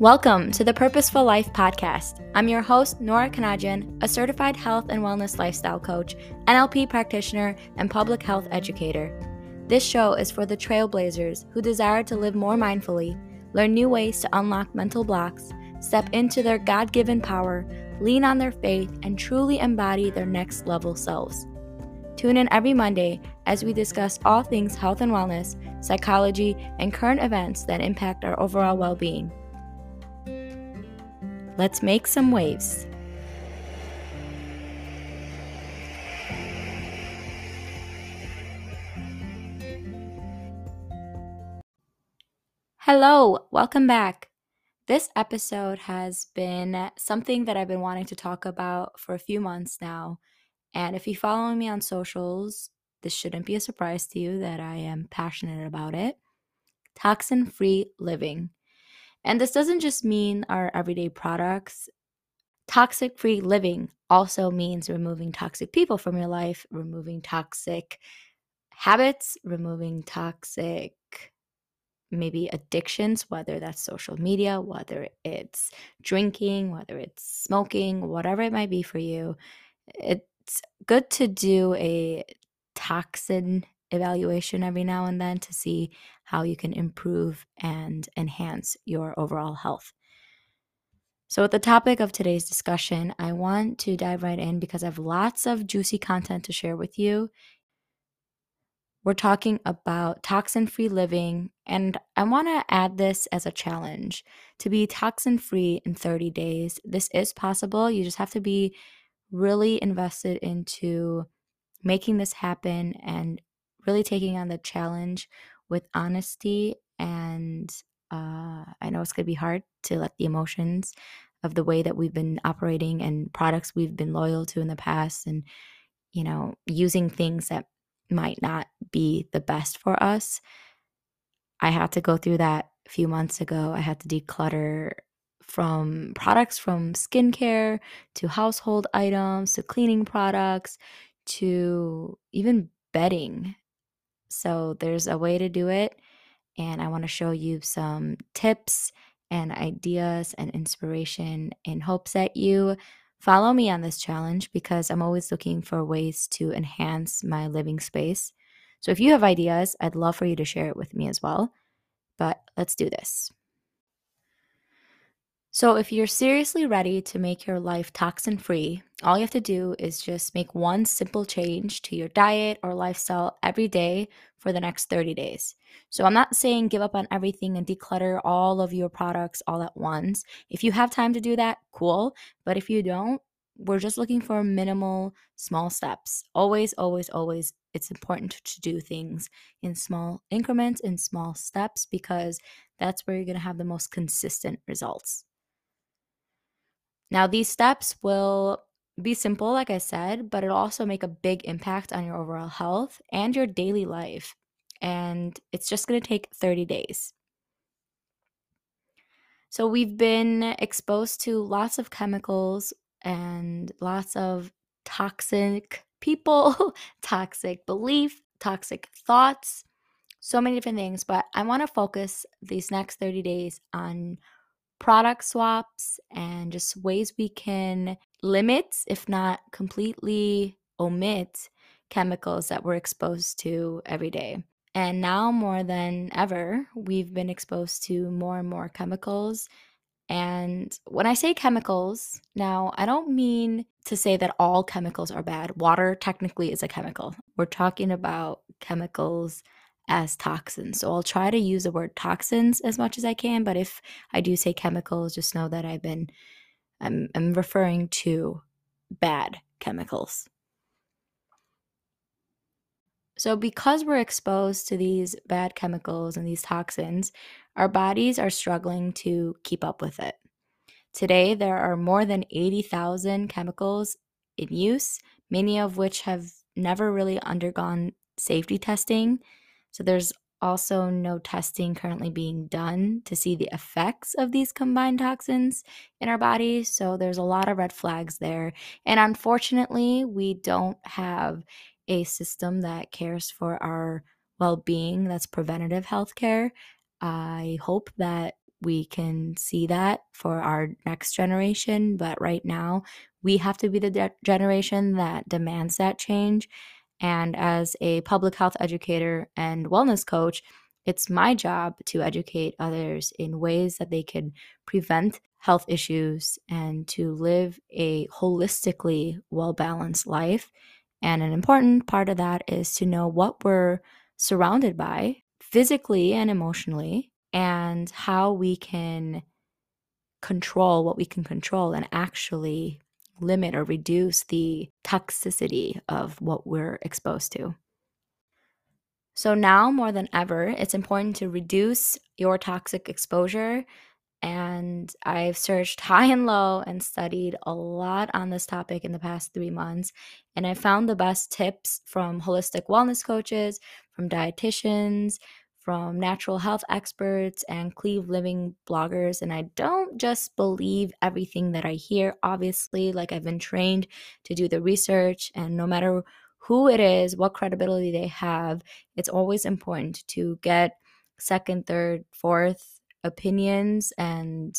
Welcome to the Purposeful Life Podcast. I'm your host, Nora Kanajan, a certified health and wellness lifestyle coach, NLP practitioner, and public health educator. This show is for the trailblazers who desire to live more mindfully, learn new ways to unlock mental blocks, step into their God-given power, lean on their faith, and truly embody their next level selves. Tune in every Monday as we discuss all things health and wellness, psychology, and current events that impact our overall well-being. Let's make some waves. Hello, welcome back. This episode has been something that I've been wanting to talk about for a few months now. And if you follow me on socials, this shouldn't be a surprise to you that I am passionate about it. Toxin-free living. And this doesn't just mean our everyday products. Toxic-free living also means removing toxic people from your life, removing toxic habits, removing toxic maybe addictions, whether that's social media, whether it's drinking, whether it's smoking, whatever it might be for you. It's good to do a toxin evaluation every now and then to see how you can improve and enhance your overall health. So with the topic of today's discussion, I want to dive right in because I have lots of juicy content to share with you. We're talking about toxin-free living, and I want to add this as a challenge. To be toxin-free in 30 days, this is possible. You just have to be really invested into making this happen and really taking on the challenge with honesty, and I know it's going to be hard to let the emotions of the way that we've been operating and products we've been loyal to in the past and, you know, using things that might not be the best for us. I had to go through that a few months ago. I had to declutter from products from skincare to household items to cleaning products to even bedding. So there's a way to do it, and I want to show you some tips and ideas and inspiration in hopes that you follow me on this challenge because I'm always looking for ways to enhance my living space. So if you have ideas, I'd love for you to share it with me as well, but let's do this. So if you're seriously ready to make your life toxin-free, all you have to do is just make one simple change to your diet or lifestyle every day for the next 30 days. So I'm not saying give up on everything and declutter all of your products all at once. If you have time to do that, cool. But if you don't, we're just looking for minimal, small steps. Always, it's important to do things in small increments, in small steps, because that's where you're going to have the most consistent results. Now, these steps will be simple, like I said, but it'll also make a big impact on your overall health and your daily life. And it's just going to take 30 days. So we've been exposed to lots of chemicals and lots of toxic people, toxic belief, toxic thoughts, so many different things. But I want to focus these next 30 days on product swaps and just ways we can limit, if not completely omit, chemicals that we're exposed to every day. And now more than ever, we've been exposed to more and more chemicals. And when I say chemicals, now I don't mean to say that all chemicals are bad. Water technically is a chemical. We're talking about chemicals as toxins. So I'll try to use the word toxins as much as I can, but if I do say chemicals, just know that I'm referring to bad chemicals. So because we're exposed to these bad chemicals and these toxins, our bodies are struggling to keep up with it. Today, there are more than 80,000 chemicals in use, many of which have never really undergone safety testing. So there's also no testing currently being done to see the effects of these combined toxins in our bodies. So there's a lot of red flags there. And unfortunately, we don't have a system that cares for our well-being, that's preventative healthcare. I hope that we can see that for our next generation. But right now, we have to be the generation that demands that change. And as a public health educator and wellness coach, it's my job to educate others in ways that they can prevent health issues and to live a holistically well-balanced life. And an important part of that is to know what we're surrounded by physically and emotionally, and how we can control what we can control and actually limit or reduce the toxicity of what we're exposed to. So now more than ever, it's important to reduce your toxic exposure. And I've searched high and low and studied a lot on this topic in the past 3 months. And I found the best tips from holistic wellness coaches, from dietitians, from natural health experts, and Cleave Living bloggers. And I don't just believe everything that I hear, obviously. Like, I've been trained to do the research, and no matter who it is, what credibility they have, it's always important to get second, third, fourth opinions and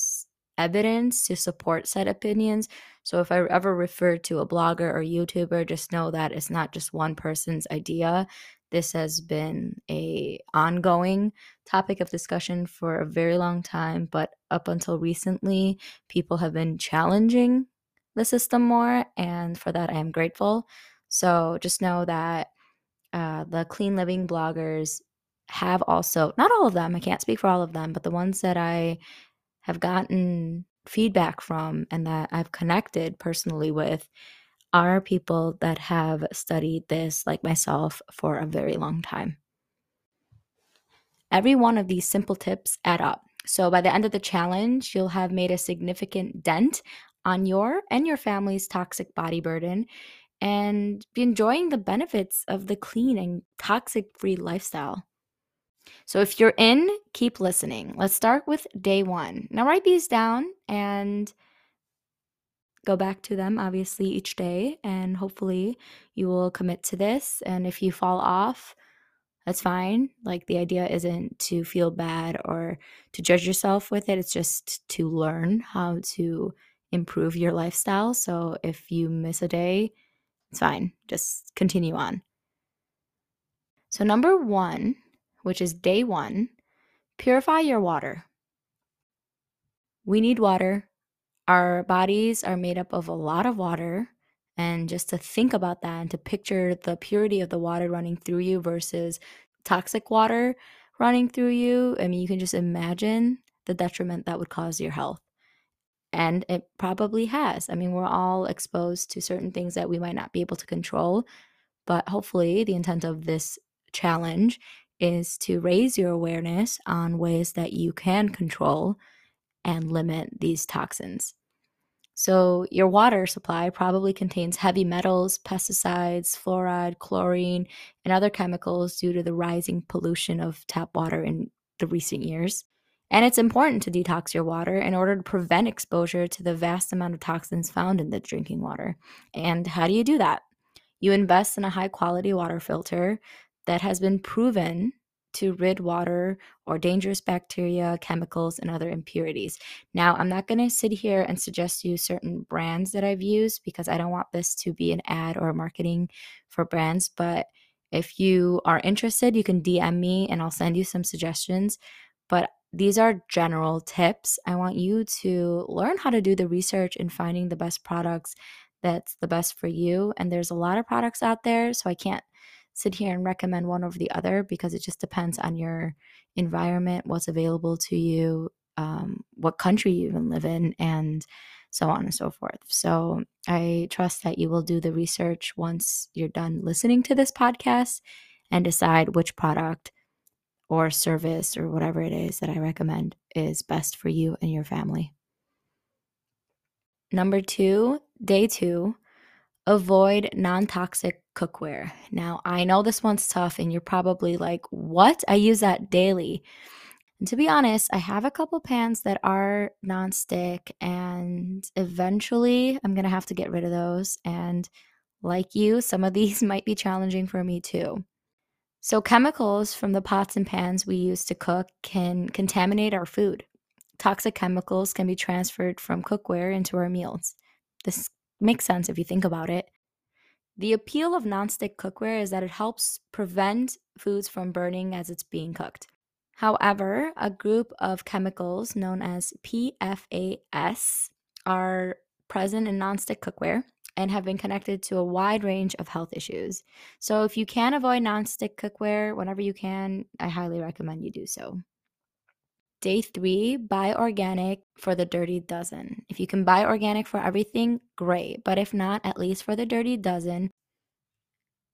evidence to support said opinions. So if I ever refer to a blogger or YouTuber, just know that it's not just one person's idea. This has been a ongoing topic of discussion for a very long time, but up until recently, people have been challenging the system more, and for that I am grateful. So just know that the Clean Living bloggers have also, not all of them, I can't speak for all of them, but the ones that I have gotten feedback from and that I've connected personally with are people that have studied this, like myself, for a very long time. Every one of these simple tips add up. So by the end of the challenge, you'll have made a significant dent on your and your family's toxic body burden and be enjoying the benefits of the clean and toxic-free lifestyle. So if you're in, keep listening. Let's start with day one. Now write these down and go back to them, obviously, each day. And hopefully you will commit to this. And if you fall off, that's fine. Like, the idea isn't to feel bad or to judge yourself with it. It's just to learn how to improve your lifestyle. So if you miss a day, it's fine. Just continue on. So number one, which is day one, purify your water. We need water. Our bodies are made up of a lot of water. And just to think about that and to picture the purity of the water running through you versus toxic water running through you, I mean, you can just imagine the detriment that would cause your health. And it probably has. I mean, we're all exposed to certain things that we might not be able to control. But hopefully the intent of this challenge is to raise your awareness on ways that you can control and limit these toxins. So your water supply probably contains heavy metals, pesticides, fluoride, chlorine, and other chemicals due to the rising pollution of tap water in the recent years. And it's important to detox your water in order to prevent exposure to the vast amount of toxins found in the drinking water. And how do you do that? You invest in a high-quality water filter that has been proven to rid water or dangerous bacteria, chemicals, and other impurities. Now, I'm not going to sit here and suggest you certain brands that I've used because I don't want this to be an ad or marketing for brands. But if you are interested, you can DM me and I'll send you some suggestions. But these are general tips. I want you to learn how to do the research in finding the best products that's the best for you. And there's a lot of products out there, so I can't sit here and recommend one over the other because it just depends on your environment, what's available to you, what country you even live in, and so on and so forth. So I trust that you will do the research once you're done listening to this podcast and decide which product or service or whatever it is that I recommend is best for you and your family. Number two, day two, avoid non-toxic cookware. Now, I know this one's tough and you're probably like, what? I use that daily. And to be honest, I have a couple pans that are non-stick and eventually I'm going to have to get rid of those. And like you, some of these might be challenging for me too. So chemicals from the pots and pans we use to cook can contaminate our food. toxic chemicals can be transferred from cookware into our meals. This makes sense if you think about it. The appeal of nonstick cookware is that it helps prevent foods from burning as it's being cooked. However, a group of chemicals known as PFAS are present in nonstick cookware and have been connected to a wide range of health issues. So if you can avoid nonstick cookware whenever you can, I highly recommend you do so. Day 3, buy organic for the Dirty Dozen. If you can buy organic for everything, great. But if not, at least for the Dirty Dozen,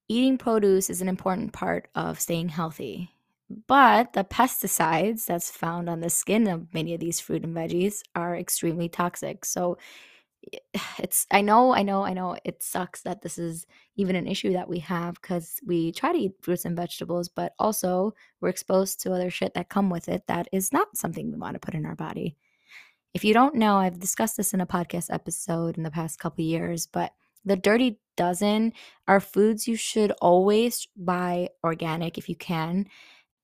eating produce is an important part of staying healthy. But the pesticides that's found on the skin of many of these fruit and veggies are extremely toxic. So I know it sucks that this is even an issue that we have, because we try to eat fruits and vegetables, but also we're exposed to other shit that come with it that is not something we want to put in our body. If you don't know, I've discussed this in a podcast episode in the past couple of years, but the Dirty Dozen are foods you should always buy organic if you can,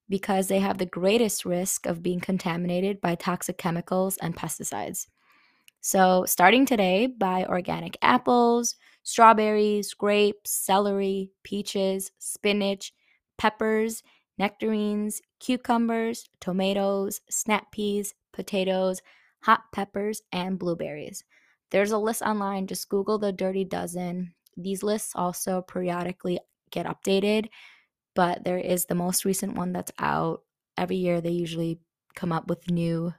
because they have the greatest risk of being contaminated by toxic chemicals and pesticides. So starting today, buy organic apples, strawberries, grapes, celery, peaches, spinach, peppers, nectarines, cucumbers, tomatoes, snap peas, potatoes, hot peppers, and blueberries. There's a list online. Just Google the Dirty Dozen. These lists also periodically get updated, but there is the most recent one that's out. Every year they usually come up with new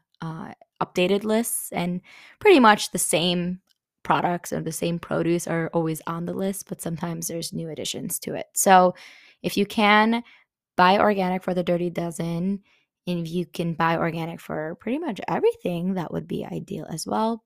updated lists, and pretty much the same products or the same produce are always on the list, but sometimes there's new additions to it. So if you can, buy organic for the Dirty Dozen, and if you can buy organic for pretty much everything, that would be ideal as well.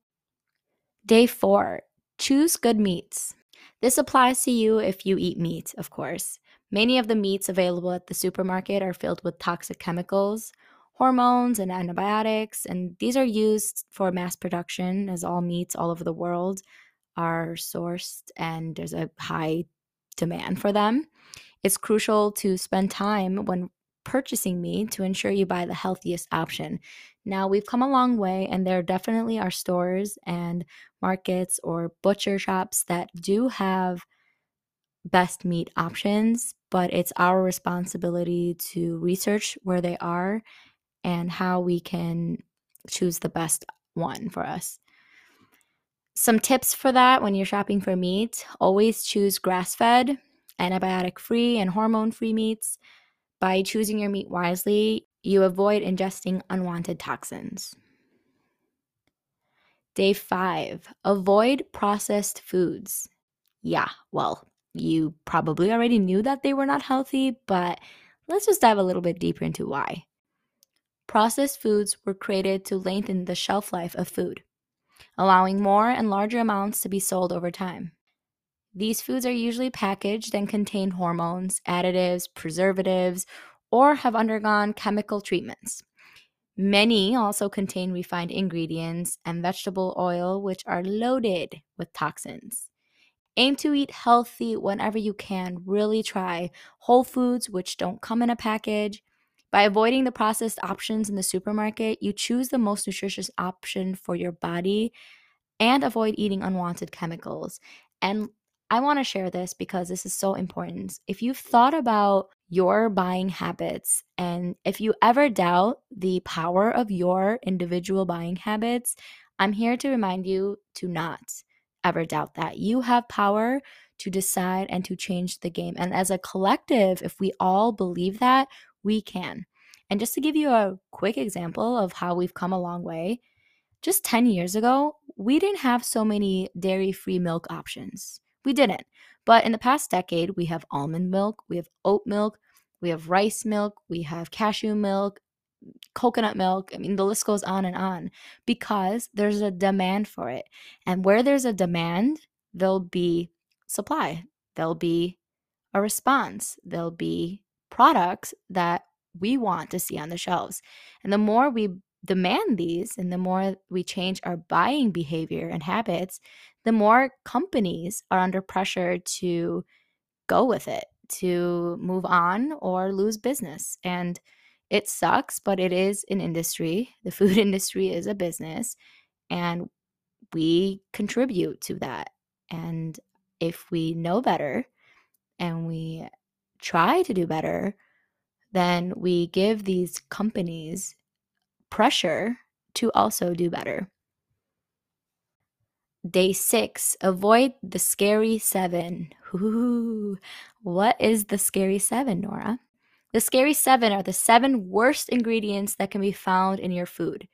Day 4, choose good meats. This applies to you if you eat meat, of course. Many of the meats available at the supermarket are filled with toxic chemicals, hormones, and antibiotics, and these are used for mass production, as all meats all over the world are sourced and there's a high demand for them. It's crucial to spend time when purchasing meat to ensure you buy the healthiest option. Now, we've come a long way, and there definitely are stores and markets or butcher shops that do have best meat options, but it's our responsibility to research where they are and how we can choose the best one for us. Some tips for that when you're shopping for meat: always choose grass-fed, antibiotic-free, and hormone-free meats. By choosing your meat wisely, you avoid ingesting unwanted toxins. Day 5, avoid processed foods. Yeah, well, you probably already knew that they were not healthy, but let's just dive a little bit deeper into why. Processed foods were created to lengthen the shelf life of food, allowing more and larger amounts to be sold over time. These foods are usually packaged and contain hormones, additives, preservatives, or have undergone chemical treatments. Many also contain refined ingredients and vegetable oil, which are loaded with toxins. Aim to eat healthy whenever you can. Really try whole foods, which don't come in a package. By avoiding the processed options in the supermarket, you choose the most nutritious option for your body and avoid eating unwanted chemicals. And I want to share this because this is so important. If you've thought about your buying habits, and if you ever doubt the power of your individual buying habits, I'm here to remind you to not ever doubt that. You have power to decide and to change the game. And as a collective, if we all believe that, we can. And just to give you a quick example of how we've come a long way, just 10 years ago, we didn't have so many dairy-free milk options. We didn't. But in the past decade, we have almond milk, we have oat milk, we have rice milk, we have cashew milk, coconut milk. I mean, the list goes on and on, because there's a demand for it. And where there's a demand, there'll be supply, there'll be a response, there'll be products that we want to see on the shelves. And the more we demand these and the more we change our buying behavior and habits, the more companies are under pressure to go with it, to move on or lose business. And It sucks, but it is an industry. The food industry is a business, and we contribute to that. And if we know better and we try to do better, then we give these companies pressure to also do better. Day 6, avoid the scary 7. Ooh, what is the scary 7, Nora? The scary 7 are the 7 worst ingredients that can be found in your food.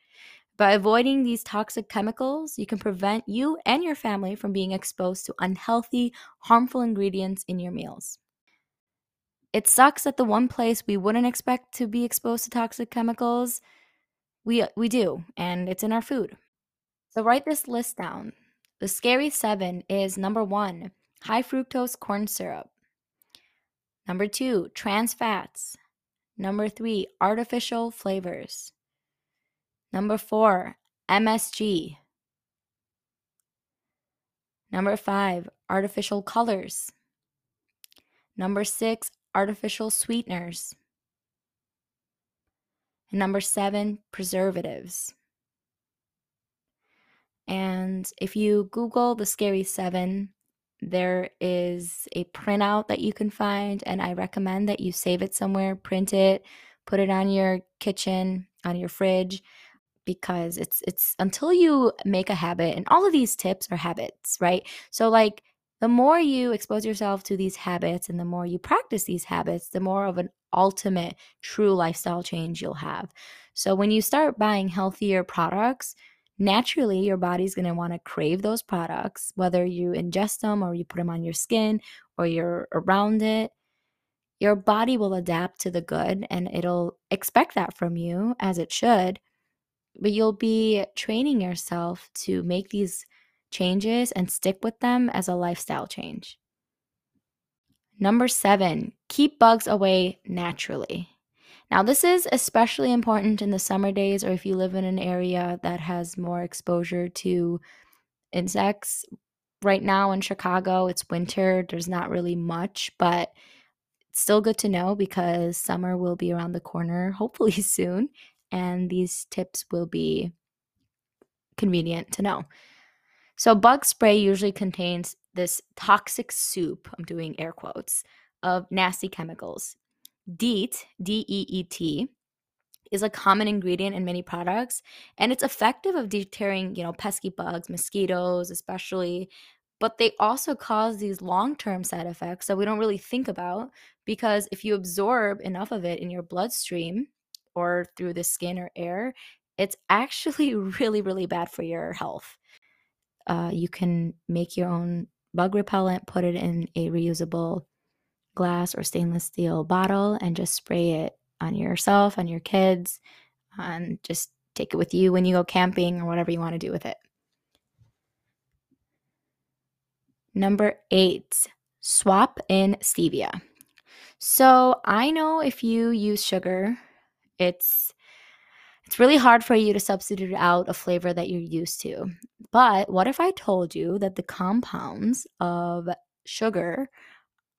By avoiding these toxic chemicals, you can prevent you and your family from being exposed to unhealthy, harmful ingredients in your meals. It sucks that the one place we wouldn't expect to be exposed to toxic chemicals, we do, and it's in our food. So write this list down. The scary 7 is number 1, high fructose corn syrup. Number 2, trans fats. Number 3, artificial flavors. Number 4, MSG. Number 5, artificial colors. Number 6, artificial sweeteners. And number 7, preservatives. And if you Google the scary 7, there is a printout that you can find, and I recommend that you save it somewhere, print it, put it on your kitchen, on your fridge, because it's until you make a habit. And all of these tips are habits, right? So like the more you expose yourself to these habits and the more you practice these habits, the more of an ultimate true lifestyle change you'll have. So when you start buying healthier products, naturally, your body's going to want to crave those products, whether you ingest them or you put them on your skin or you're around it. Your body will adapt to the good, and it'll expect that from you, as it should. But you'll be training yourself to make these changes and stick with them as a lifestyle change. Number 7, keep bugs away naturally. Now, this is especially important in the summer days, or if you live in an area that has more exposure to insects. Right now in Chicago, it's winter. There's not really much, but it's still good to know because summer will be around the corner, hopefully soon, and these tips will be convenient to know. So bug spray usually contains this toxic soup, I'm doing air quotes, of nasty chemicals. DEET, D-E-E-T, is a common ingredient in many products, and it's effective of deterring, pesky bugs, mosquitoes especially, but they also cause these long-term side effects that we don't really think about, because if you absorb enough of it in your bloodstream or through the skin or air, it's actually really, really bad for your health. You can make your own bug repellent, put it in a reusable glass or stainless steel bottle, and just spray it on yourself, on your kids, and just take it with you when you go camping or whatever you want to do with it. Number 8, swap in stevia. So I know if you use sugar, it's really hard for you to substitute out a flavor that you're used to. But what if I told you that the compounds of sugar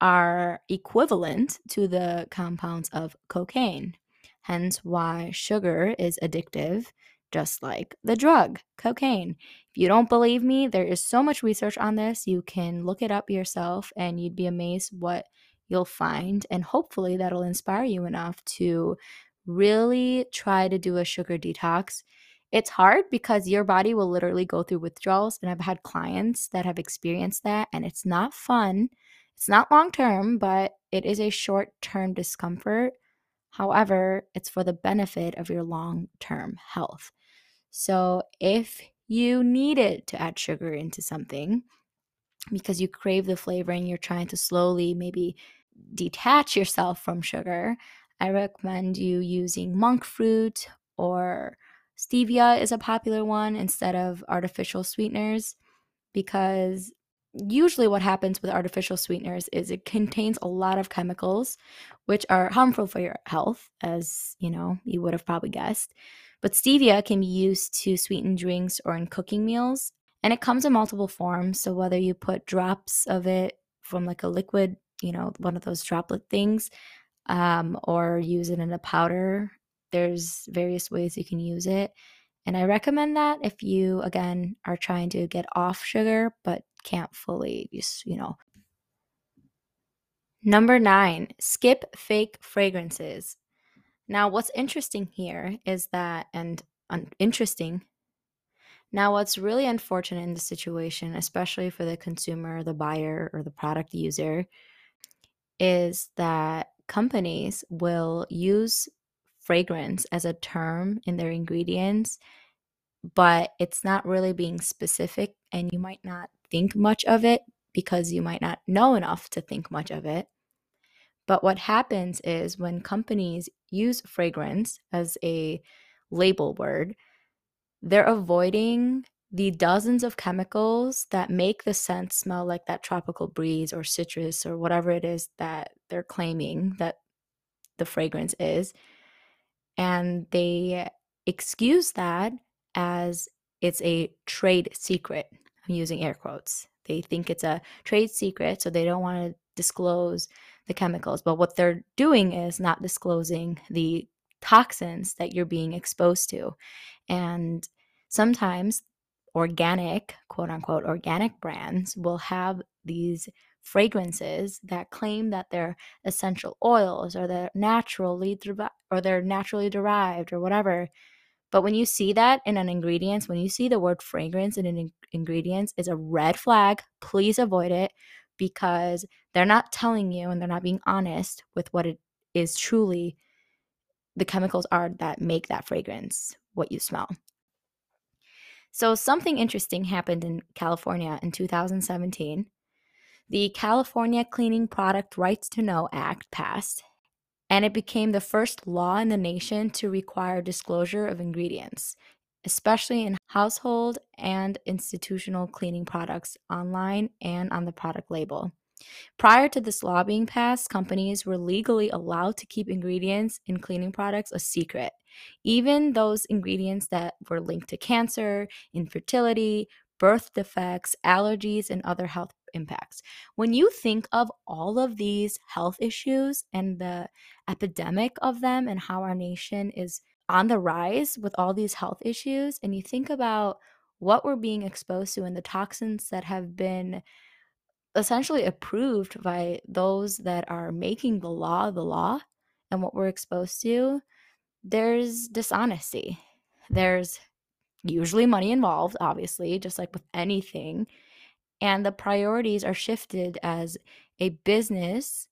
are equivalent to the compounds of cocaine, hence why sugar is addictive, just like the drug cocaine. If you don't believe me, there is so much research on this. You can look it up yourself, and you'd be amazed what you'll find, and hopefully that'll inspire you enough to really try to do a sugar detox. It's hard because your body will literally go through withdrawals, and I've had clients that have experienced that, and it's not fun. It's not long-term, but it is a short-term discomfort. However, it's for the benefit of your long-term health. So if you needed to add sugar into something because you crave the flavor and you're trying to slowly maybe detach yourself from sugar, I recommend you using monk fruit, or stevia is a popular one, instead of artificial sweeteners, because usually what happens with artificial sweeteners is it contains a lot of chemicals which are harmful for your health, as you would have probably guessed. But stevia can be used to sweeten drinks or in cooking meals, and it comes in multiple forms. So whether you put drops of it from like a liquid, one of those droplet things, or use it in a powder, There's various ways you can use it. And I recommend that if you, again, are trying to get off sugar, but can't fully just, you know. Number 9, skip fake fragrances. Now, what's interesting here is that, now, what's really unfortunate in the situation, especially for the consumer, the buyer, or the product user, is that companies will use fragrance as a term in their ingredients, but it's not really being specific, and you might not think much of it because you might not know enough to think much of it. But what happens is when companies use fragrance as a label word, they're avoiding the dozens of chemicals that make the scent smell like that tropical breeze or citrus or whatever it is that they're claiming that the fragrance is. And they excuse that as it's a trade secret. I'm using air quotes. They think it's a trade secret, so they don't want to disclose the chemicals. But what they're doing is not disclosing the toxins that you're being exposed to. And sometimes organic, quote unquote, organic brands will have these fragrances that claim that they're essential oils or they're naturally derived or whatever. But when you see that in an ingredient, when you see the word fragrance in an ingredient, it's a red flag. Please avoid it, because they're not telling you and they're not being honest with what it is truly the chemicals are that make that fragrance, what you smell. So something interesting happened in California in 2017. The California Cleaning Product Rights to Know Act passed, and it became the first law in the nation to require disclosure of ingredients, especially in household and institutional cleaning products online and on the product label. Prior to this law being passed, companies were legally allowed to keep ingredients in cleaning products a secret, even those ingredients that were linked to cancer, infertility, birth defects, allergies, and other health impacts. When you think of all of these health issues and the epidemic of them and how our nation is on the rise with all these health issues, and you think about what we're being exposed to and the toxins that have been essentially approved by those that are making the law, and what we're exposed to, there's dishonesty. There's usually money involved, obviously, just like with anything. And the priorities are shifted as a business,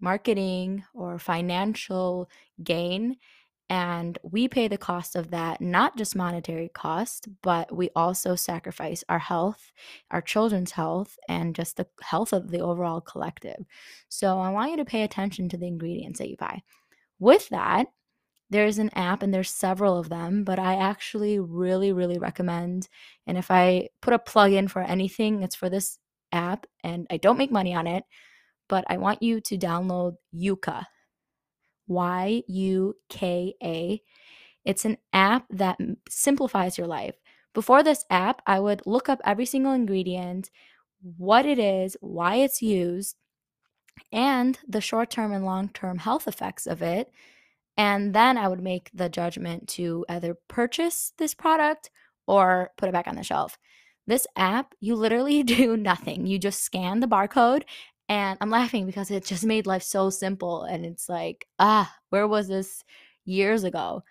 marketing, or financial gain. And we pay the cost of that, not just monetary cost, but we also sacrifice our health, our children's health, and just the health of the overall collective. So I want you to pay attention to the ingredients that you buy. With that, there's an app, and there's several of them, but I actually really, really recommend. And if I put a plug in for anything, it's for this app, and I don't make money on it, but I want you to download Yuka. Yuka. It's an app that simplifies your life. Before this app, I would look up every single ingredient, what it is, why it's used, and the short-term and long-term health effects of it. And then I would make the judgment to either purchase this product or put it back on the shelf. This app, you literally do nothing. You just scan the barcode. And I'm laughing because it just made life so simple. And it's like, where was this years ago?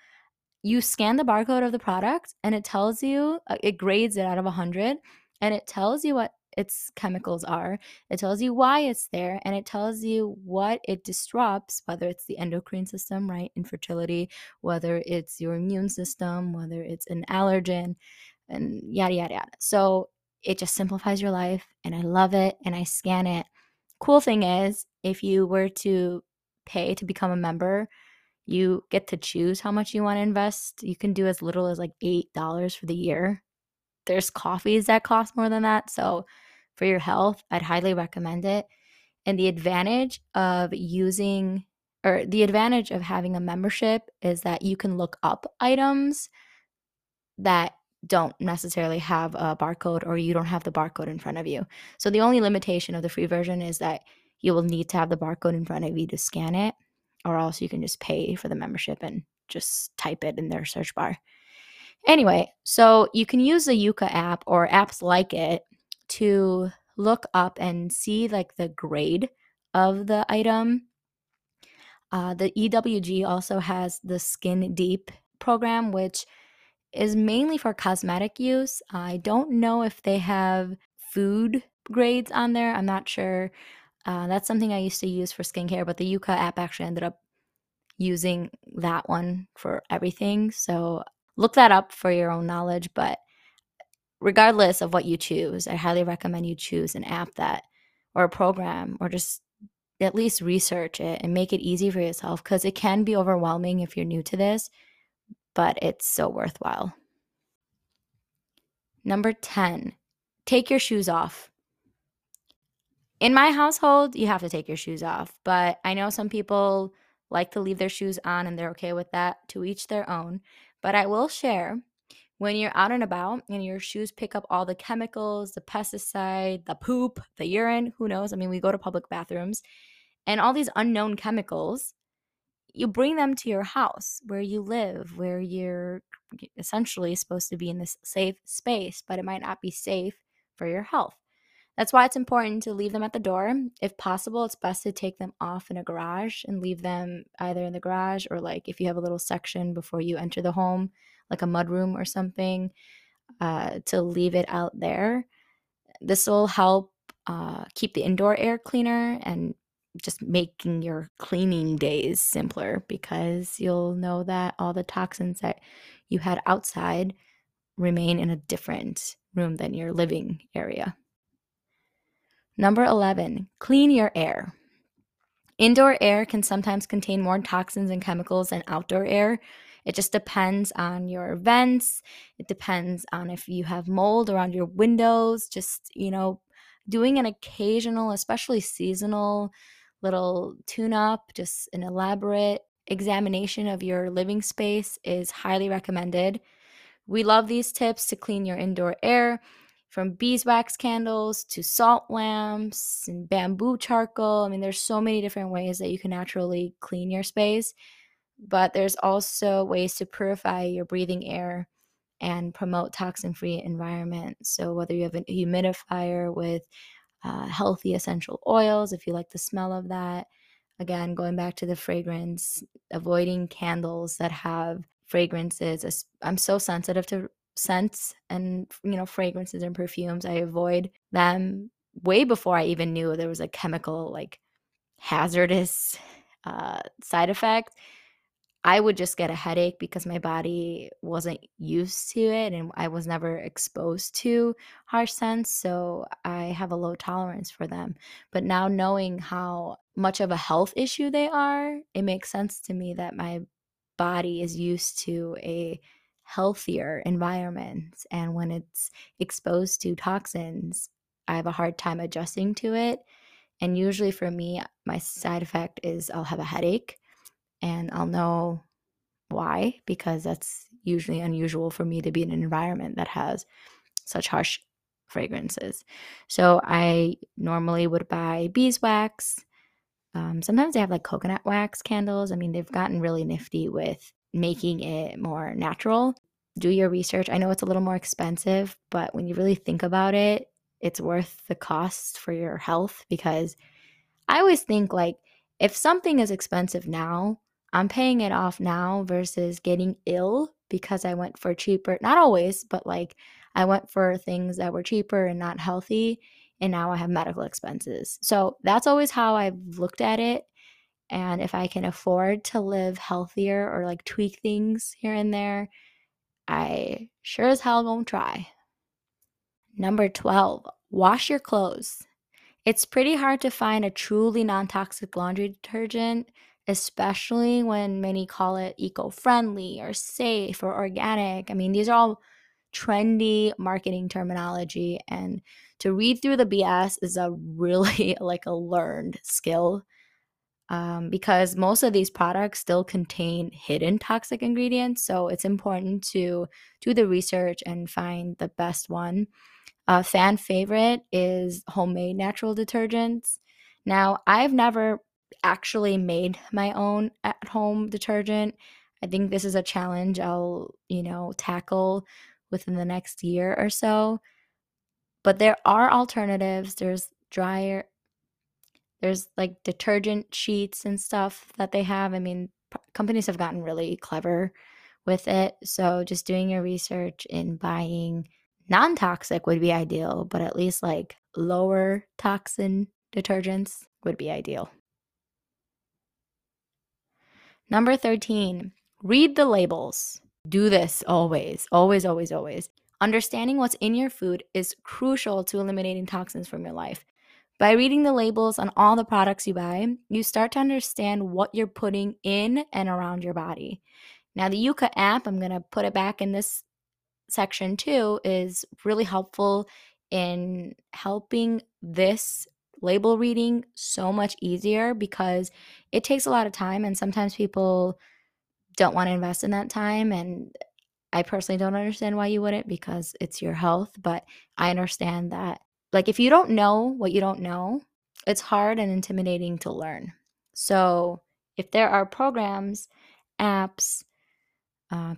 You scan the barcode of the product, and it tells you, it grades it out of 100, and it tells you what its chemicals are. It tells you why it's there, and it tells you what it disrupts, whether it's the endocrine system, right, infertility, whether it's your immune system, whether it's an allergen, and yada, yada, yada. So it just simplifies your life, and I love it, and I scan it. Cool thing is, if you were to pay to become a member, you get to choose how much you want to invest. You can do as little as like $8 for the year. There's coffees that cost more than that. So for your health, I'd highly recommend it. And the advantage of having a membership is that you can look up items that don't necessarily have a barcode, or you don't have the barcode in front of you. So the only limitation of the free version is that you will need to have the barcode in front of you to scan it, or else you can just pay for the membership and just type it in their search bar. Anyway, so you can use the Yuka app or apps like it to look up and see like the grade of the item. The EWG also has the Skin Deep program, which is mainly for cosmetic use. I don't know if they have food grades on there. I'm not sure. That's something I used to use for skincare, but the Yuka app actually ended up using that one for everything. So look that up for your own knowledge. But regardless of what you choose, I highly recommend you choose an app that, or a program, or just at least research it and make it easy for yourself, because it can be overwhelming if you're new to this, but it's so worthwhile. Number 10, take your shoes off. In my household, you have to take your shoes off, but I know some people like to leave their shoes on and they're okay with that, to each their own. But I will share, when you're out and about and your shoes pick up all the chemicals, the pesticide, the poop, the urine, who knows? I mean, we go to public bathrooms and all these unknown chemicals, you bring them to your house where you live, where you're essentially supposed to be in this safe space, but it might not be safe for your health. That's why it's important to leave them at the door. If possible, it's best to take them off in a garage and leave them either in the garage or like if you have a little section before you enter the home, like a mudroom or something, to leave it out there. This will help keep the indoor air cleaner and just making your cleaning days simpler, because you'll know that all the toxins that you had outside remain in a different room than your living area. Number 11, clean your air. Indoor air can sometimes contain more toxins and chemicals than outdoor air. It just depends on your vents. It depends on if you have mold around your windows. Just, you know, doing an occasional, especially seasonal, little tune-up, just an elaborate examination of your living space is highly recommended. We love these tips to clean your indoor air. From beeswax candles to salt lamps and bamboo charcoal. I mean, there's so many different ways that you can naturally clean your space, but there's also ways to purify your breathing air and promote toxin-free environment. So whether you have a humidifier with healthy essential oils, if you like the smell of that, again, going back to the fragrance, avoiding candles that have fragrances. I'm so sensitive to scents and, you know, fragrances and perfumes. I avoid them way before I even knew there was a chemical, like, hazardous side effect. I would just get a headache because my body wasn't used to it and I was never exposed to harsh scents, so I have a low tolerance for them. But now, knowing how much of a health issue they are, it makes sense to me that my body is used to a healthier environments, and when it's exposed to toxins, I have a hard time adjusting to it. And usually for me, my side effect is I'll have a headache, and I'll know why, because that's usually unusual for me to be in an environment that has such harsh fragrances. So I normally would buy beeswax. Sometimes they have like coconut wax candles. I mean, they've gotten really nifty with making it more natural. Do your research. I know it's a little more expensive, but when you really think about it, it's worth the cost for your health, because I always think, like, if something is expensive now, I'm paying it off now versus getting ill because I went for cheaper, not always, but like I went for things that were cheaper and not healthy, and now I have medical expenses. So that's always how I've looked at it. And if I can afford to live healthier or like tweak things here and there, I sure as hell won't try. Number 12, wash your clothes. It's pretty hard to find a truly non-toxic laundry detergent, especially when many call it eco-friendly or safe or organic. I mean, these are all trendy marketing terminology, and to read through the BS is a really like a learned skill. Because most of these products still contain hidden toxic ingredients. So it's important to do the research and find the best one. A fan favorite is homemade natural detergents. Now, I've never actually made my own at-home detergent. I think this is a challenge I'll, tackle within the next year or so. But there are alternatives. There's dryer, there's like detergent sheets and stuff that they have. I mean, companies have gotten really clever with it. So just doing your research and buying non-toxic would be ideal, but at least like lower toxin detergents would be ideal. Number 13, read the labels. Do this always, always, always, always. Understanding what's in your food is crucial to eliminating toxins from your life. By reading the labels on all the products you buy, you start to understand what you're putting in and around your body. Now, the Yuka app, I'm going to put it back in this section too, is really helpful in helping this label reading so much easier because it takes a lot of time and sometimes people don't want to invest in that time, and I personally don't understand why you wouldn't because it's your health, but I understand that like if you don't know what you don't know, it's hard and intimidating to learn. So if there are programs, apps,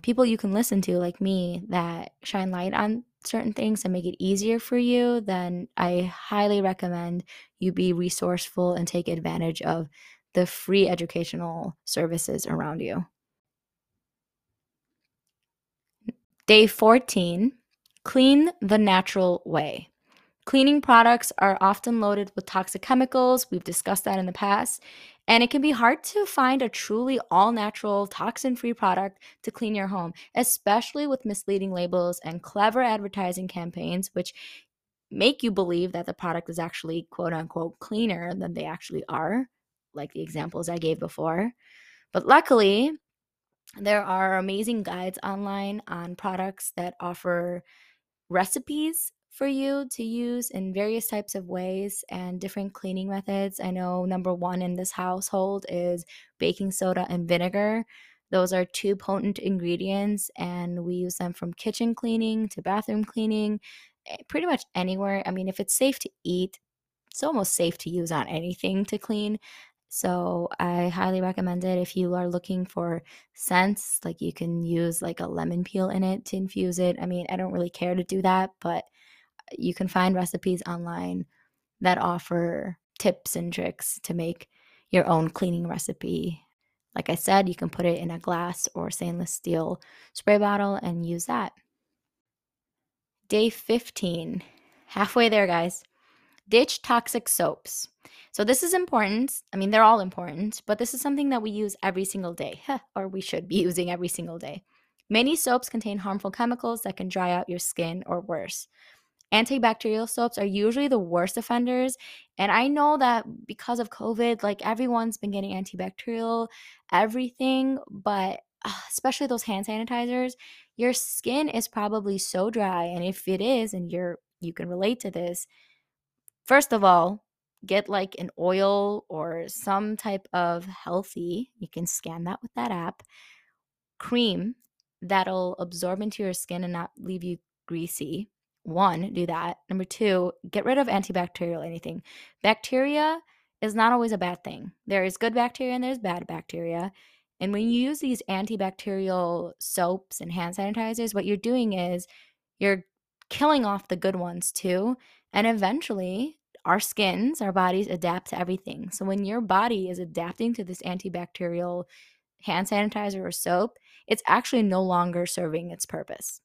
people you can listen to like me that shine light on certain things and make it easier for you, then I highly recommend you be resourceful and take advantage of the free educational services around you. Day 14, clean the natural way. Cleaning products are often loaded with toxic chemicals. We've discussed that in the past. And it can be hard to find a truly all-natural, toxin-free product to clean your home, especially with misleading labels and clever advertising campaigns, which make you believe that the product is actually quote-unquote cleaner than they actually are, like the examples I gave before. But luckily, there are amazing guides online on products that offer recipes for you to use in various types of ways and different cleaning methods. I know number one in this household is baking soda and vinegar. Those are two potent ingredients, and we use them from kitchen cleaning to bathroom cleaning, pretty much anywhere. I mean, if it's safe to eat, it's almost safe to use on anything to clean. So I highly recommend it. If you are looking for scents, like you can use like a lemon peel in it to infuse it. I mean, I don't really care to do that, but you can find recipes online that offer tips and tricks to make your own cleaning recipe. Like I said, you can put it in a glass or stainless steel spray bottle and use that. Day 15. Halfway there, guys. Ditch toxic soaps. So this is important. I mean, they're all important, but this is something that we use every single day, or we should be using every single day. Many soaps contain harmful chemicals that can dry out your skin or worse. Antibacterial soaps are usually the worst offenders, and I know that because of COVID, like everyone's been getting antibacterial everything, but especially those hand sanitizers, your skin is probably so dry, and if it is, and you can relate to this, first of all, get like an oil or some type of healthy, you can scan that with that app, cream that'll absorb into your skin and not leave you greasy. One, do that. Number two, get rid of antibacterial anything. Bacteria is not always a bad thing. There is good bacteria and there's bad bacteria. And when you use these antibacterial soaps and hand sanitizers, what you're doing is you're killing off the good ones too. And eventually our skins, our bodies adapt to everything. So when your body is adapting to this antibacterial hand sanitizer or soap, it's actually no longer serving its purpose.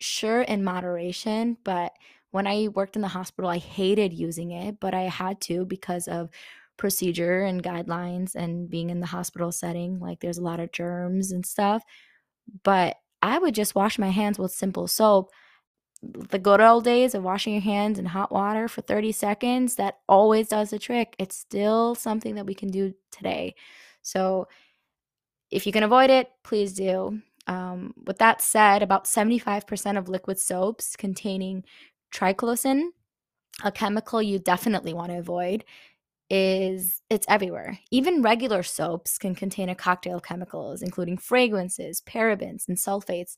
Sure, in moderation, but when I worked in the hospital, I hated using it, but I had to because of procedure and guidelines and being in the hospital setting. Like there's a lot of germs and stuff, but I would just wash my hands with simple soap. The good old days of washing your hands in hot water for 30 seconds, that always does the trick. It's still something that we can do today. So if you can avoid it, please do. With that said, about 75% of liquid soaps containing triclosan, a chemical you definitely want to avoid, it's everywhere. Even regular soaps can contain a cocktail of chemicals, including fragrances, parabens, and sulfates.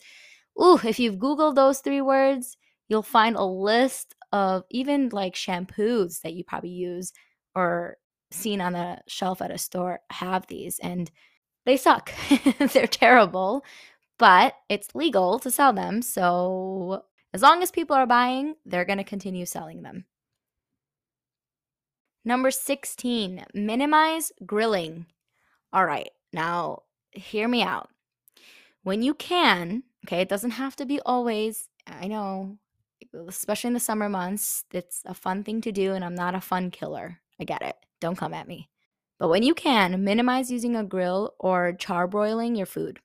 Ooh, if you've Googled those three words, you'll find a list of even like shampoos that you probably use or seen on a shelf at a store have these. And they suck. They're terrible, but it's legal to sell them. So as long as people are buying, they're going to continue selling them. Number 16, minimize grilling. All right, now hear me out. When you can, okay, it doesn't have to be always, I know, especially in the summer months, it's a fun thing to do and I'm not a fun killer. I get it. Don't come at me. But when you can, minimize using a grill or charbroiling your food.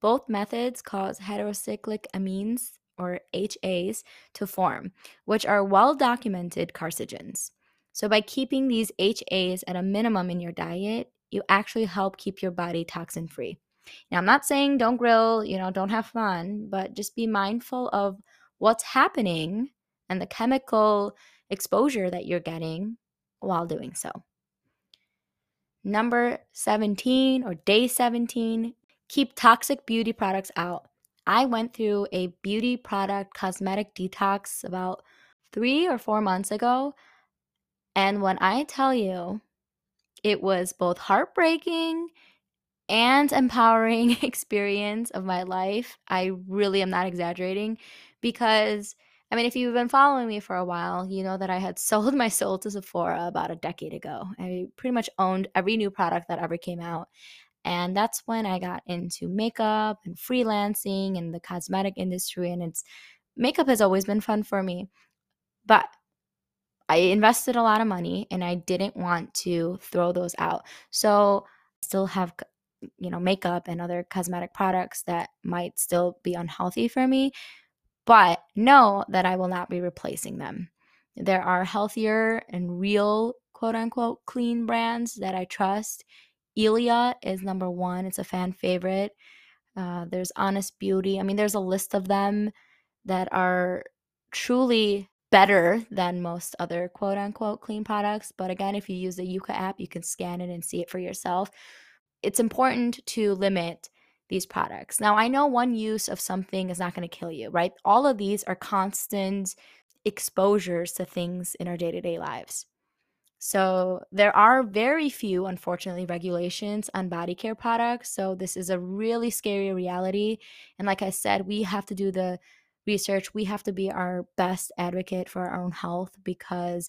Both methods cause heterocyclic amines, or HAs, to form, which are well-documented carcinogens. So by keeping these HAs at a minimum in your diet, you actually help keep your body toxin-free. Now, I'm not saying don't grill, you know, don't have fun, but just be mindful of what's happening and the chemical exposure that you're getting while doing so. Number 17, or day 17, keep toxic beauty products out. I went through a beauty product cosmetic detox about 3 or 4 months ago, and when I tell you, it was both heartbreaking and empowering experience of my life. I really am not exaggerating, because, I mean, if you've been following me for a while, you know that I had sold my soul to Sephora about a decade ago. I pretty much owned every new product that ever came out. And that's when I got into makeup and freelancing and the cosmetic industry. And makeup has always been fun for me. But I invested a lot of money and I didn't want to throw those out. So I still have, you know, makeup and other cosmetic products that might still be unhealthy for me, but know that I will not be replacing them. There are healthier and real, quote unquote, clean brands that I trust. Ilia is number one. It's a fan favorite. There's Honest Beauty. I mean, there's a list of them that are truly better than most other quote unquote clean products. But again, if you use the Yuka app, you can scan it and see it for yourself. It's important to limit these products. Now, I know one use of something is not going to kill you, right? All of these are constant exposures to things in our day-to-day lives. So there are very few, unfortunately, regulations on body care products. So this is a really scary reality. And like I said, we have to do the research. We have to be our best advocate for our own health, because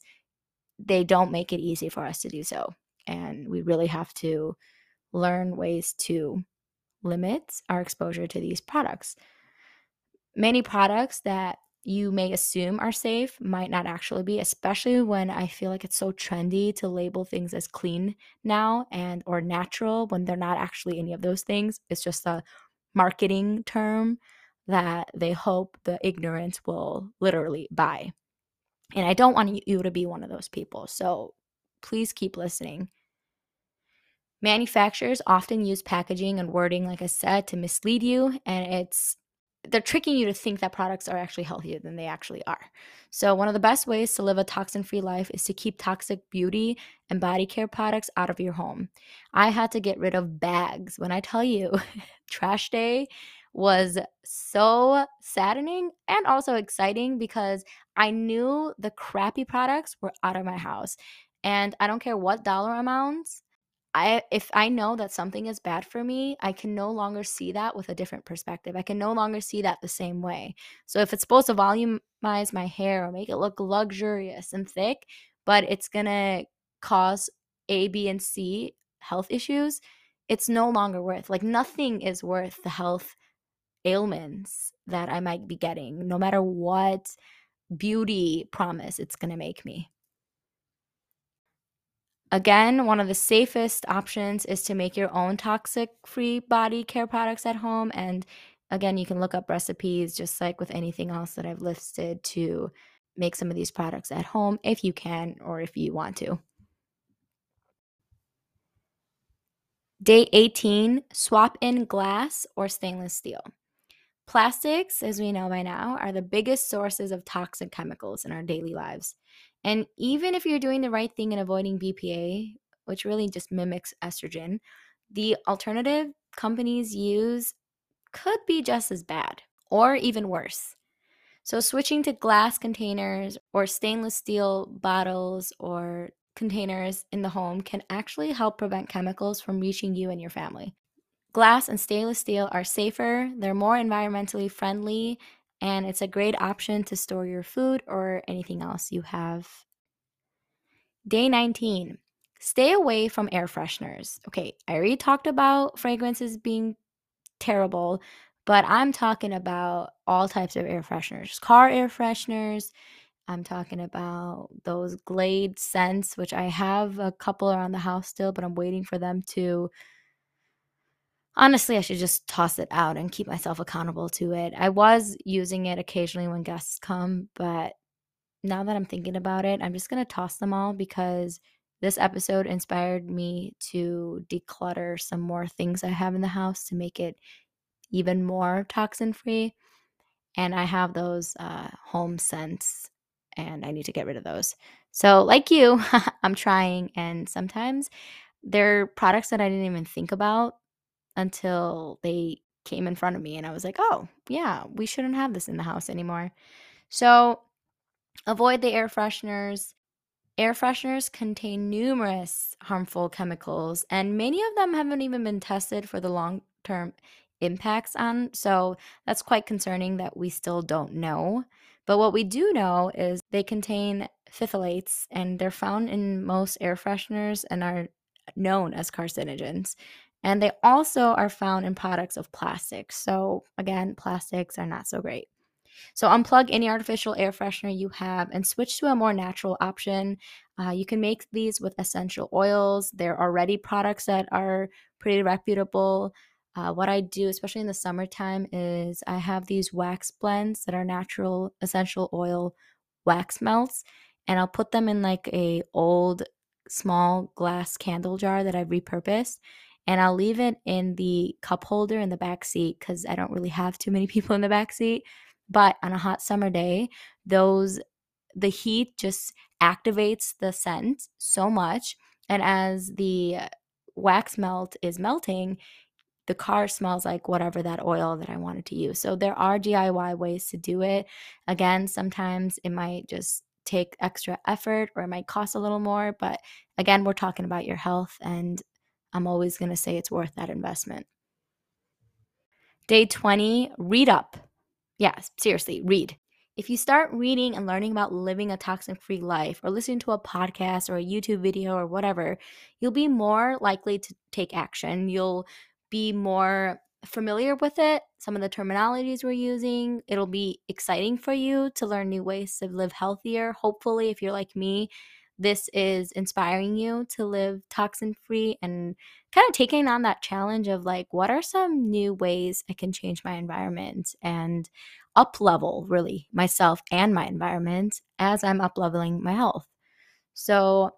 they don't make it easy for us to do so. And we really have to learn ways to limit our exposure to these products. Many products that you may assume are safe might not actually be, especially when I feel like it's so trendy to label things as clean now and or natural when they're not actually any of those things. It's just a marketing term that they hope the ignorant will literally buy. And I don't want you to be one of those people. So please keep listening. Manufacturers often use packaging and wording, like I said, to mislead you, and they're tricking you to think that products are actually healthier than they actually are. So one of the best ways to live a toxin-free life is to keep toxic beauty and body care products out of your home. I had to get rid of bags. When I tell you, trash day was so saddening and also exciting, because I knew the crappy products were out of my house. And I don't care what dollar amounts, if I know that something is bad for me, I can no longer see that with a different perspective. I can no longer see that the same way. So if it's supposed to volumize my hair or make it look luxurious and thick, but it's going to cause A, B, and C health issues, it's no longer worth. Like, nothing is worth the health ailments that I might be getting, no matter what beauty promise it's going to make me. Again, one of the safest options is to make your own toxic-free body care products at home. And again, you can look up recipes, just like with anything else that I've listed, to make some of these products at home if you can or if you want to. Day 18, swap in glass or stainless steel. Plastics, as we know by now, are the biggest sources of toxic chemicals in our daily lives. And even if you're doing the right thing in avoiding BPA, which really just mimics estrogen, the alternative companies use could be just as bad or even worse. So switching to glass containers or stainless steel bottles or containers in the home can actually help prevent chemicals from reaching you and your family. Glass and stainless steel are safer, they're more environmentally friendly, and it's a great option to store your food or anything else you have. Day 19, stay away from air fresheners. Okay, I already talked about fragrances being terrible, but I'm talking about all types of air fresheners. Car air fresheners, I'm talking about those Glade scents, which I have a couple around the house still, but I'm waiting for them to... Honestly, I should just toss it out and keep myself accountable to it. I was using it occasionally when guests come, but now that I'm thinking about it, I'm just going to toss them all because this episode inspired me to declutter some more things I have in the house to make it even more toxin-free. And I have those home scents, and I need to get rid of those. So like you, I'm trying, and sometimes they're products that I didn't even think about until they came in front of me and I was like, oh yeah, we shouldn't have this in the house anymore. So avoid the air fresheners. Air fresheners contain numerous harmful chemicals, and many of them haven't even been tested for the long-term impacts on, so that's quite concerning that we still don't know. But what we do know is they contain phthalates, and they're found in most air fresheners and are known as carcinogens. And they also are found in products of plastics. So again, plastics are not so great. So unplug any artificial air freshener you have and switch to a more natural option. You can make these with essential oils. They're already products that are pretty reputable. What I do, especially in the summertime, is I have these wax blends that are natural essential oil wax melts. And I'll put them in like a old small glass candle jar that I've repurposed. And I'll leave it in the cup holder in the back seat because I don't really have too many people in the back seat. But on a hot summer day, the heat just activates the scent so much. And as the wax melt is melting, the car smells like whatever that oil that I wanted to use. So there are DIY ways to do it. Again, sometimes it might just take extra effort or it might cost a little more. But again, we're talking about your health, and I'm always going to say it's worth that investment. Day 20, read up. Yeah, seriously, read. If you start reading and learning about living a toxin-free life or listening to a podcast or a YouTube video or whatever, you'll be more likely to take action. You'll be more familiar with it, some of the terminologies we're using. It'll be exciting for you to learn new ways to live healthier. Hopefully, if you're like me, this is inspiring you to live toxin-free and kind of taking on that challenge of like, what are some new ways I can change my environment and up-level really myself and my environment as I'm up-leveling my health. So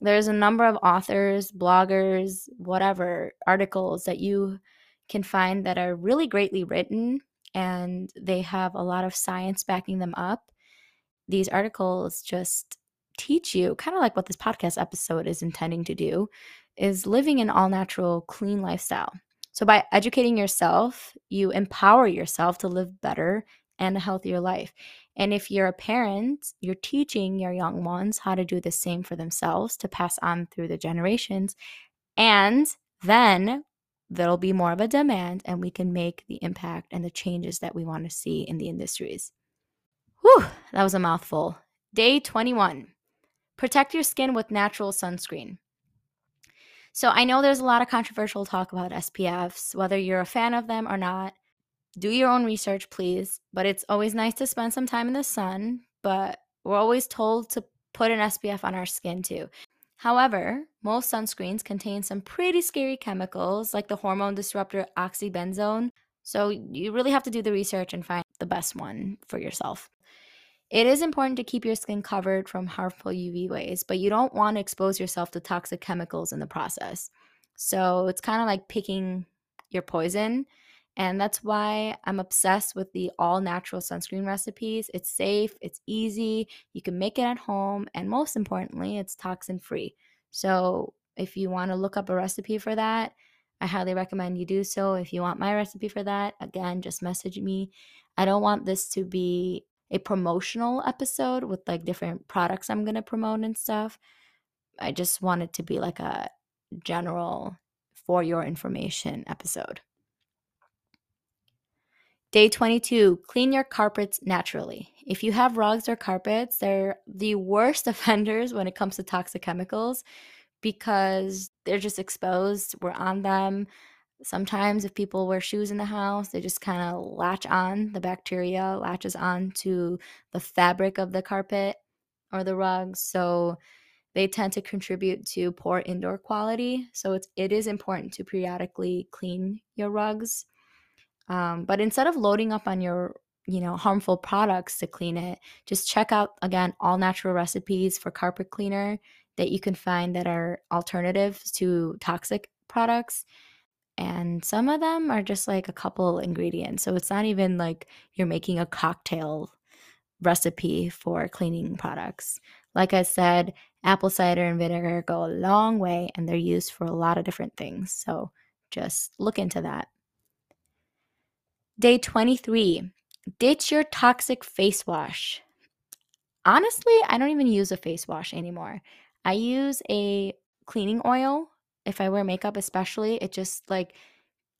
there's a number of authors, bloggers, whatever, articles that you can find that are really greatly written, and they have a lot of science backing them up. These articles just teach you, kind of like what this podcast episode is intending to do, is living an all-natural, clean lifestyle. So by educating yourself, you empower yourself to live better and a healthier life. And if you're a parent, you're teaching your young ones how to do the same for themselves to pass on through the generations. And then there'll be more of a demand, and we can make the impact and the changes that we want to see in the industries. Whew, that was a mouthful. Day 21. Protect your skin with natural sunscreen. So I know there's a lot of controversial talk about SPFs, whether you're a fan of them or not. Do your own research, please. But it's always nice to spend some time in the sun, but we're always told to put an SPF on our skin too. However, most sunscreens contain some pretty scary chemicals like the hormone disruptor oxybenzone. So you really have to do the research and find the best one for yourself. It is important to keep your skin covered from harmful UV rays, but you don't want to expose yourself to toxic chemicals in the process. So it's kind of like picking your poison. And that's why I'm obsessed with the all-natural sunscreen recipes. It's safe, it's easy, you can make it at home, and most importantly, it's toxin-free. So if you want to look up a recipe for that, I highly recommend you do so. If you want my recipe for that, again, just message me. I don't want this to be a promotional episode with like different products I'm going to promote and stuff. I just want it to be like a general for your information episode. Day 22, clean your carpets naturally. If you have rugs or carpets, they're the worst offenders when it comes to toxic chemicals because they're just exposed. We're on them. Sometimes if people wear shoes in the house, they just kind of latch on. The bacteria latches on to the fabric of the carpet or the rug. So they tend to contribute to poor indoor quality. So it is important to periodically clean your rugs. But instead of loading up on your, harmful products to clean it, just check out, again, all natural recipes for carpet cleaner that you can find that are alternatives to toxic products. And some of them are just like a couple ingredients. So it's not even like you're making a cocktail recipe for cleaning products. Like I said, apple cider and vinegar go a long way, and they're used for a lot of different things. So just look into that. Day 23, ditch your toxic face wash. Honestly, I don't even use a face wash anymore. I use a cleaning oil. If I wear makeup especially, it just like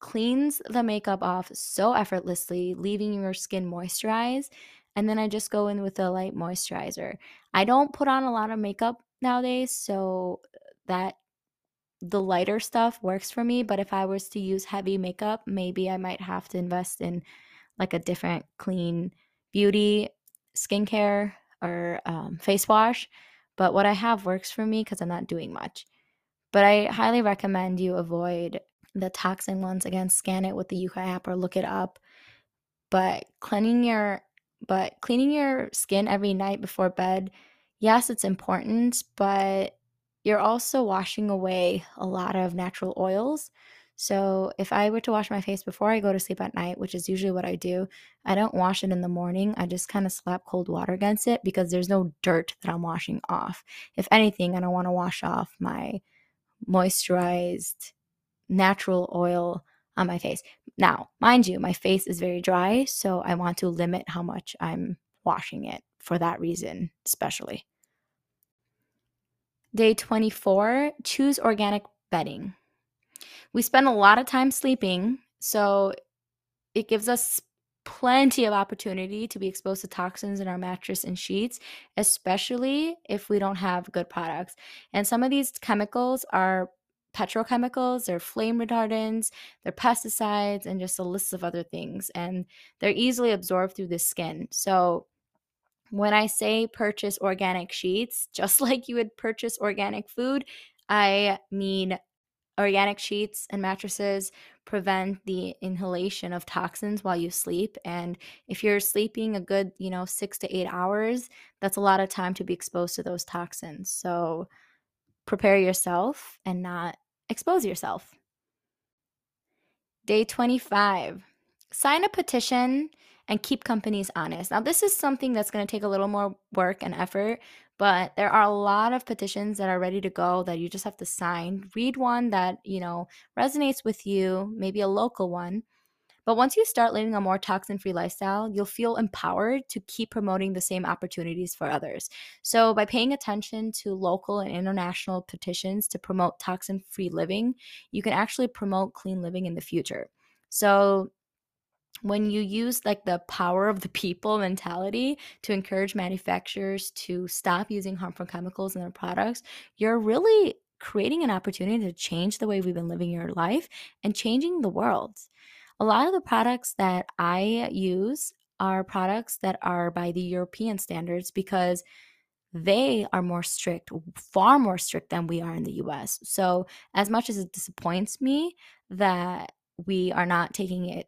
cleans the makeup off so effortlessly, leaving your skin moisturized. And then I just go in with a light moisturizer. I don't put on a lot of makeup nowadays, so that the lighter stuff works for me, but if I was to use heavy makeup, maybe I might have to invest in like a different clean beauty skincare or face wash. But what I have works for me because I'm not doing much. But I highly recommend you avoid the toxin ones. Again, scan it with the Yuka app or look it up. But cleaning your skin every night before bed, yes, it's important, but you're also washing away a lot of natural oils. So if I were to wash my face before I go to sleep at night, which is usually what I do, I don't wash it in the morning. I just kind of slap cold water against it because there's no dirt that I'm washing off. If anything, I don't want to wash off my moisturized natural oil on my face. Now, mind you, my face is very dry, so I want to limit how much I'm washing it for that reason, especially. Day 24, choose organic bedding. We spend a lot of time sleeping, so it gives us plenty of opportunity to be exposed to toxins in our mattress and sheets, especially if we don't have good products. And some of these chemicals are petrochemicals, they're flame retardants, they're pesticides, and just a list of other things. And they're easily absorbed through the skin. So when I say purchase organic sheets, just like you would purchase organic food, I mean organic sheets and mattresses prevent the inhalation of toxins while you sleep. And if you're sleeping a good, 6 to 8 hours, that's a lot of time to be exposed to those toxins. So prepare yourself and not expose yourself. Day 25, sign a petition and keep companies honest. Now, this is something that's going to take a little more work and effort, but there are a lot of petitions that are ready to go that you just have to sign. Read one that, resonates with you, maybe a local one. But once you start living a more toxin-free lifestyle, you'll feel empowered to keep promoting the same opportunities for others. So by paying attention to local and international petitions to promote toxin-free living, you can actually promote clean living in the future. So when you use like the power of the people mentality to encourage manufacturers to stop using harmful chemicals in their products, you're really creating an opportunity to change the way we've been living your life and changing the world. A lot of the products that I use are products that are by the European standards because they are more strict, far more strict than we are in the US. So as much as it disappoints me that we are not taking it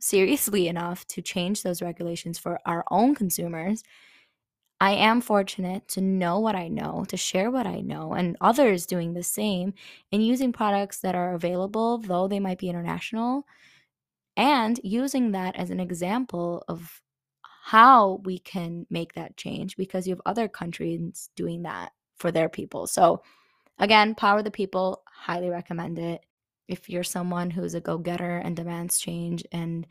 seriously enough to change those regulations for our own consumers, I am fortunate to know what I know, to share what I know, and others doing the same and using products that are available, though they might be international, and using that as an example of how we can make that change because you have other countries doing that for their people. So again, power the people, highly recommend it. If you're someone who's a go-getter and demands change, and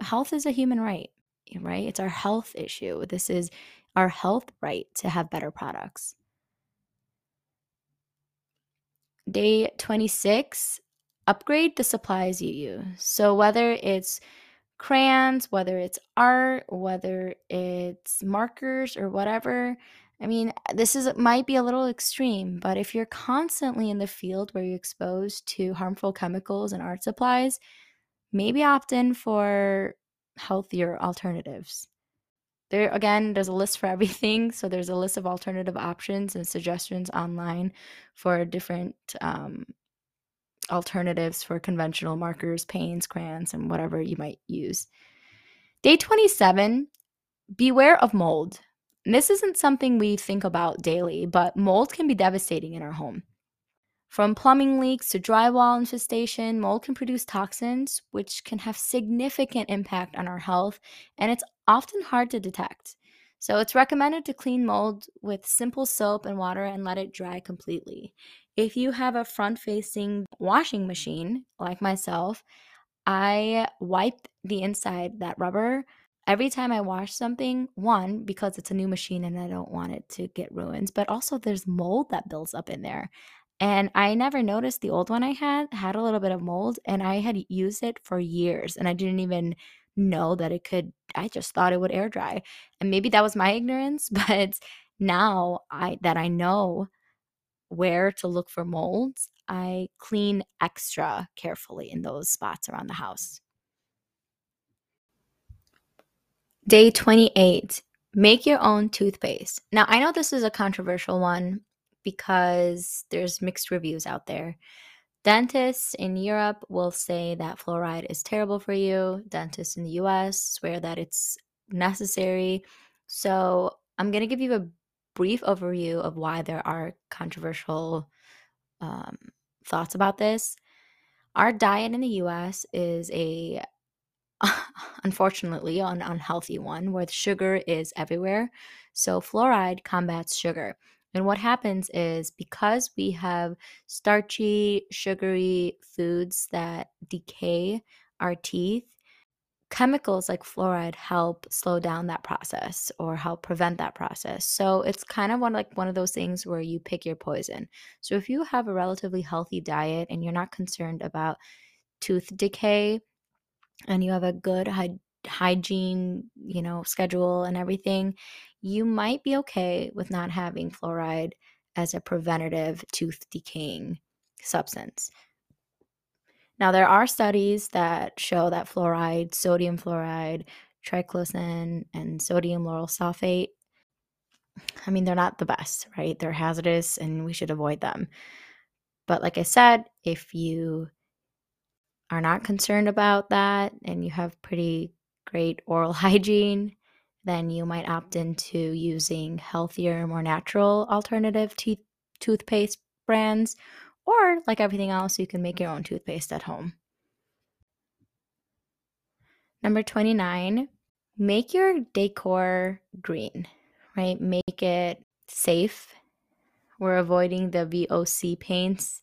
health is a human right, right? It's our health issue. This is our health right to have better products. Day 26, upgrade the supplies you use. So whether it's crayons, whether it's art, whether it's markers or whatever, I mean, this is might be a little extreme, but if you're constantly in the field where you're exposed to harmful chemicals and art supplies, maybe opt in for healthier alternatives. There, again, there's a list for everything. So there's a list of alternative options and suggestions online for different alternatives for conventional markers, paints, crayons, and whatever you might use. Day 27, beware of mold. And this isn't something we think about daily, but mold can be devastating in our home. From plumbing leaks to drywall infestation, mold can produce toxins, which can have significant impact on our health, and it's often hard to detect. So it's recommended to clean mold with simple soap and water and let it dry completely. If you have a front-facing washing machine, like myself, I wipe the inside, that rubber, every time I wash something, one, because it's a new machine and I don't want it to get ruined, but also there's mold that builds up in there. And I never noticed the old one I had a little bit of mold, and I had used it for years, and I didn't even know that it could, I just thought it would air dry. And maybe that was my ignorance, but now I know where to look for molds, I clean extra carefully in those spots around the house. Day 28, make your own toothpaste. Now, I know this is a controversial one, because there's mixed reviews out there. Dentists in Europe will say that fluoride is terrible for you. Dentists in the US swear that it's necessary. So I'm going to give you a brief overview of why there are controversial thoughts about this. Our diet in the US is unfortunately an unhealthy one where the sugar is everywhere. So fluoride combats sugar. And what happens is because we have starchy, sugary foods that decay our teeth, chemicals like fluoride help slow down that process or help prevent that process. So it's kind of one of those things where you pick your poison. So if you have a relatively healthy diet and you're not concerned about tooth decay and you have a good hygiene, schedule and everything, you might be okay with not having fluoride as a preventative tooth decaying substance. Now, there are studies that show that fluoride, sodium fluoride, triclosan, and sodium lauryl sulfate, I mean, they're not the best, right? They're hazardous and we should avoid them. But like I said, if you are not concerned about that and you have pretty great oral hygiene, then you might opt into using healthier, more natural alternative toothpaste brands, or like everything else, you can make your own toothpaste at home. Number 29, make your decor green, right? Make it safe. We're avoiding the VOC paints.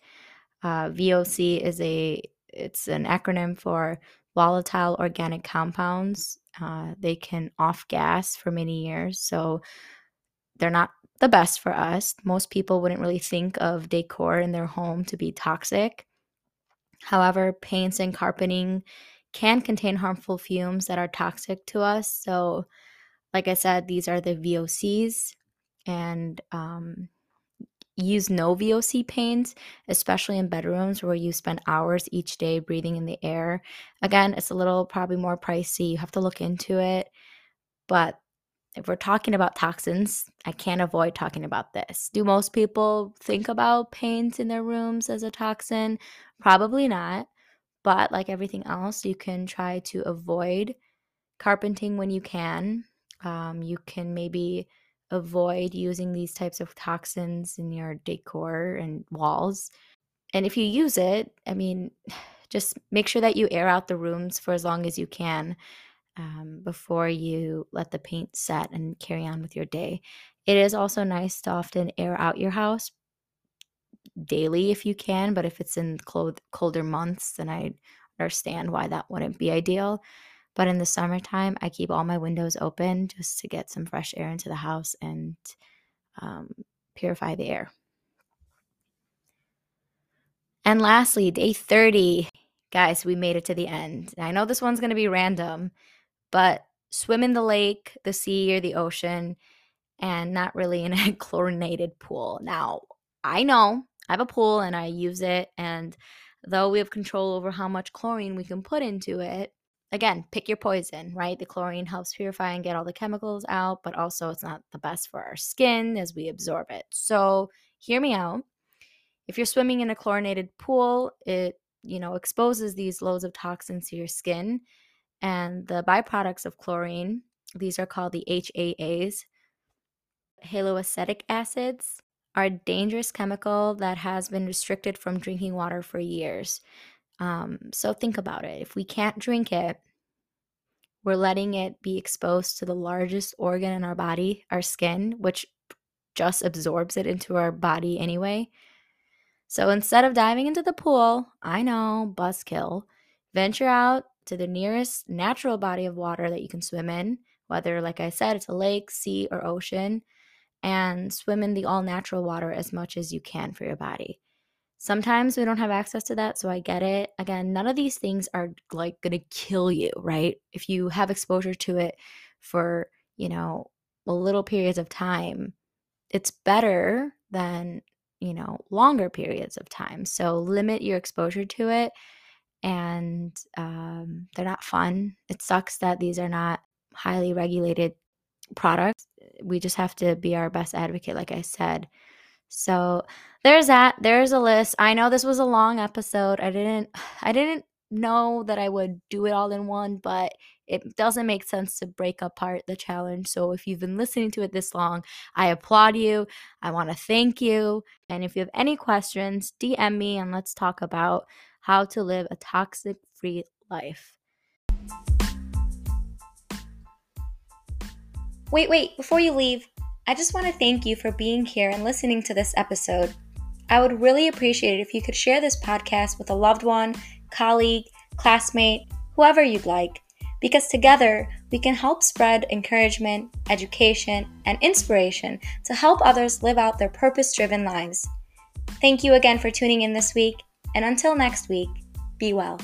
VOC it's an acronym for volatile organic compounds. They can off-gas for many years, so they're not the best for us. Most people wouldn't really think of decor in their home to be toxic. However, paints and carpeting can contain harmful fumes that are toxic to us. So like I said, these are the VOCs, and use no VOC paints, especially in bedrooms where you spend hours each day breathing in the air. Again, it's a little probably more pricey. You have to look into it. But if we're talking about toxins, I can't avoid talking about this. Do most people think about paints in their rooms as a toxin? Probably not. But like everything else, you can try to avoid carpeting when you can. You can maybe avoid using these types of toxins in your decor and walls. And if you use it, I mean, just make sure that you air out the rooms for as long as you can before you let the paint set and carry on with your day. It is also nice to often air out your house daily if you can, but if it's in colder months, then I understand why that wouldn't be ideal. But in the summertime, I keep all my windows open just to get some fresh air into the house and purify the air. And lastly, day 30. Guys, we made it to the end. I know this one's going to be random, but swim in the lake, the sea, or the ocean, and not really in a chlorinated pool. Now, I know I have a pool and I use it, and though we have control over how much chlorine we can put into it, again, pick your poison, right? The chlorine helps purify and get all the chemicals out, but also it's not the best for our skin as we absorb it. So hear me out. If you're swimming in a chlorinated pool, it exposes these loads of toxins to your skin. And the byproducts of chlorine, these are called the HAs, haloacetic acids, are a dangerous chemical that has been restricted from drinking water for years. So think about it. If we can't drink it, we're letting it be exposed to the largest organ in our body, our skin, which just absorbs it into our body anyway. So instead of diving into the pool, I know, buzzkill, venture out to the nearest natural body of water that you can swim in, whether, like I said, it's a lake, sea, or ocean, and swim in the all-natural water as much as you can for your body. Sometimes we don't have access to that, so I get it. Again, none of these things are, like, going to kill you, right? If you have exposure to it for, little periods of time, it's better than longer periods of time. So limit your exposure to it. And they're not fun. It sucks that these are not highly regulated products. We just have to be our best advocate, like I said. So there's that. There's a list. I know this was a long episode. I didn't know that I would do it all in one, but it doesn't make sense to break apart the challenge. So if you've been listening to it this long, I applaud you. I want to thank you. And if you have any questions, DM me and let's talk about how to live a toxic-free life. Wait, before you leave, I just want to thank you for being here and listening to this episode. I would really appreciate it if you could share this podcast with a loved one, colleague, classmate, whoever you'd like, because together we can help spread encouragement, education, and inspiration to help others live out their purpose-driven lives. Thank you again for tuning in this week, and until next week, be well.